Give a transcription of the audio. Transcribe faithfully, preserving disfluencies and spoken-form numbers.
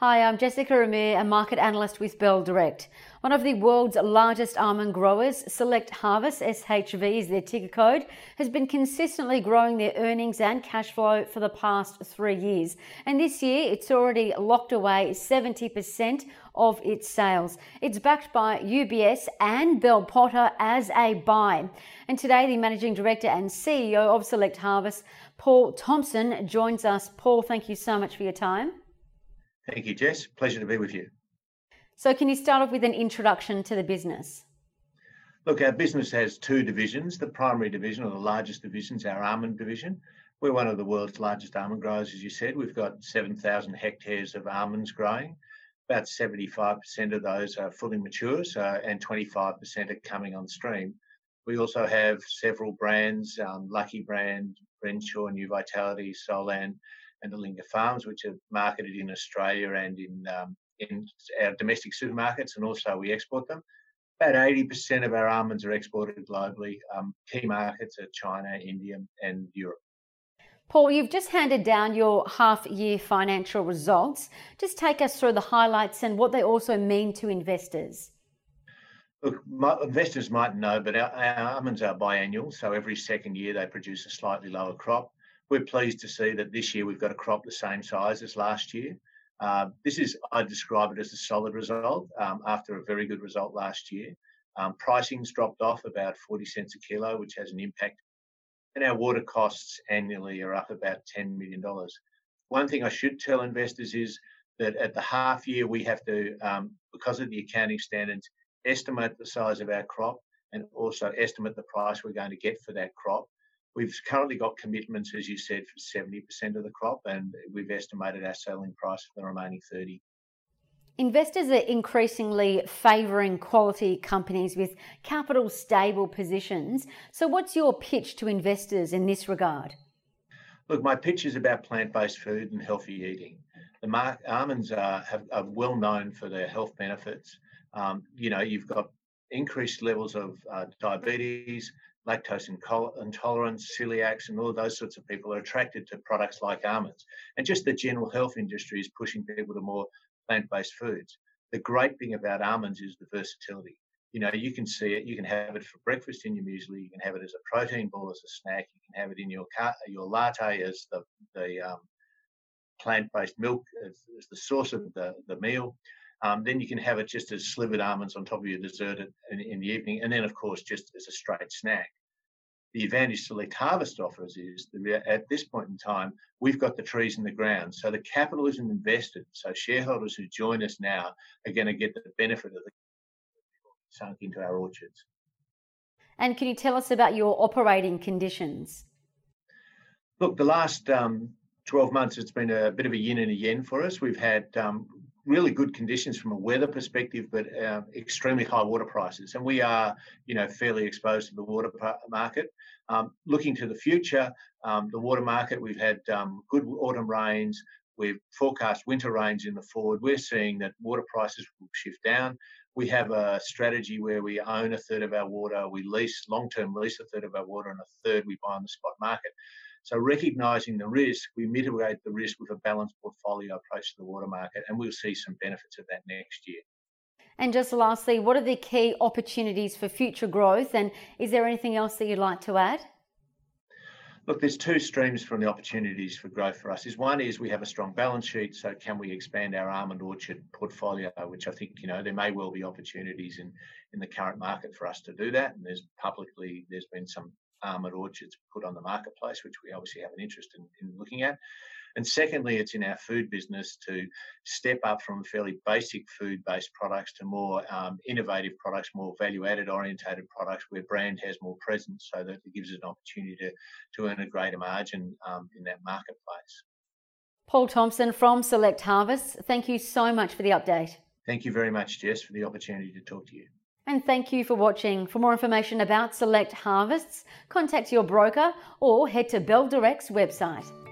Hi, I'm Jessica Ramirez, a market analyst with Bell Direct. One of the world's largest almond growers, Select Harvests, S H V is their ticker code, has been consistently growing their earnings and cash flow for the past three years. And this year, it's already locked away seventy percent of its sales. It's backed by U B S and Bell Potter as a buy. And today, the Managing Director and C E O of Select Harvests, Paul Thompson, joins us. Paul, thank you so much for your time. Thank you, Jess. Pleasure to be with you. So can you start off with an introduction to the business? Look, our business has two divisions. The primary division, or the largest division, is our almond division. We're one of the world's largest almond growers, as you said. We've got seven thousand hectares of almonds growing. About seventy-five percent of those are fully mature, so, and twenty-five percent are coming on stream. We also have several brands, um, Lucky Brand, Renshaw, New Vitality, Solan, and the Linga Farms, which are marketed in Australia and in, um, in our domestic supermarkets, and also we export them. About eighty percent of our almonds are exported globally. Um, key markets are China, India and Europe. Paul, you've just handed down your half-year financial results. Just take us through the highlights and what they also mean to investors. Look, my, investors might know, but our, our almonds are biannual, so every second year they produce a slightly lower crop. We're pleased to see that this year we've got a crop the same size as last year. Uh, this is, I describe it as a solid result um, after a very good result last year. Um, pricing's dropped off about forty cents a kilo, which has an impact. And our water costs annually are up about ten million dollars. One thing I should tell investors is that at the half year, we have to, um, because of the accounting standards, estimate the size of our crop and also estimate the price we're going to get for that crop. We've currently got commitments, as you said, for seventy percent of the crop, and we've estimated our selling price for the remaining thirty. Investors are increasingly favouring quality companies with capital stable positions. So what's your pitch to investors in this regard? Look, my pitch is about plant-based food and healthy eating. The mar- almonds are, have, are well known for their health benefits. Um, you know, you've got increased levels of uh, diabetes, lactose intolerance, celiacs, and all of those sorts of people are attracted to products like almonds. And just the general health industry is pushing people to more plant-based foods. The great thing about almonds is the versatility. You know, you can see it, you can have it for breakfast in your muesli, you can have it as a protein ball, as a snack, you can have it in your car, your latte as the, the um, plant-based milk, as, as the source of the, the meal. Um, then you can have it just as slivered almonds on top of your dessert in, in the evening. And then, of course, just as a straight snack. The advantage Select Harvest offers is that at this point in time, we've got the trees in the ground. So the capital isn't invested. So shareholders who join us now are going to get the benefit of the sunk into our orchards. And can you tell us about your operating conditions? Look, the last um, twelve months, it's been a bit of a yin and a yang for us. We've had Um, really good conditions from a weather perspective, but uh, extremely high water prices. And we are, you know, fairly exposed to the water market. Um, looking to the future, um, the water market, we've had um, good autumn rains. We've forecast winter rains in the forward. We're seeing that water prices will shift down. We have a strategy where we own a third of our water, we lease, long-term lease a third of our water, and a third we buy on the spot market. So recognising the risk, we mitigate the risk with a balanced portfolio approach to the water market, and we'll see some benefits of that next year. And just lastly, what are the key opportunities for future growth, and is there anything else that you'd like to add? Look, there's two streams from the opportunities for growth for us. Is one is we have a strong balance sheet, so can we expand our almond orchard portfolio, which I think, you know, there may well be opportunities in, in the current market for us to do that. And there's publicly, there's been some almond orchards put on the marketplace, which we obviously have an interest in, in looking at. And secondly, it's in our food business to step up from fairly basic food-based products to more um, innovative products, more value-added orientated products where brand has more presence, so that it gives us an opportunity to, to earn a greater margin um, in that marketplace. Paul Thompson from Select Harvests, thank you so much for the update. Thank you very much, Jess, for the opportunity to talk to you. And thank you for watching. For more information about Select Harvests, contact your broker or head to Bell Direct's website.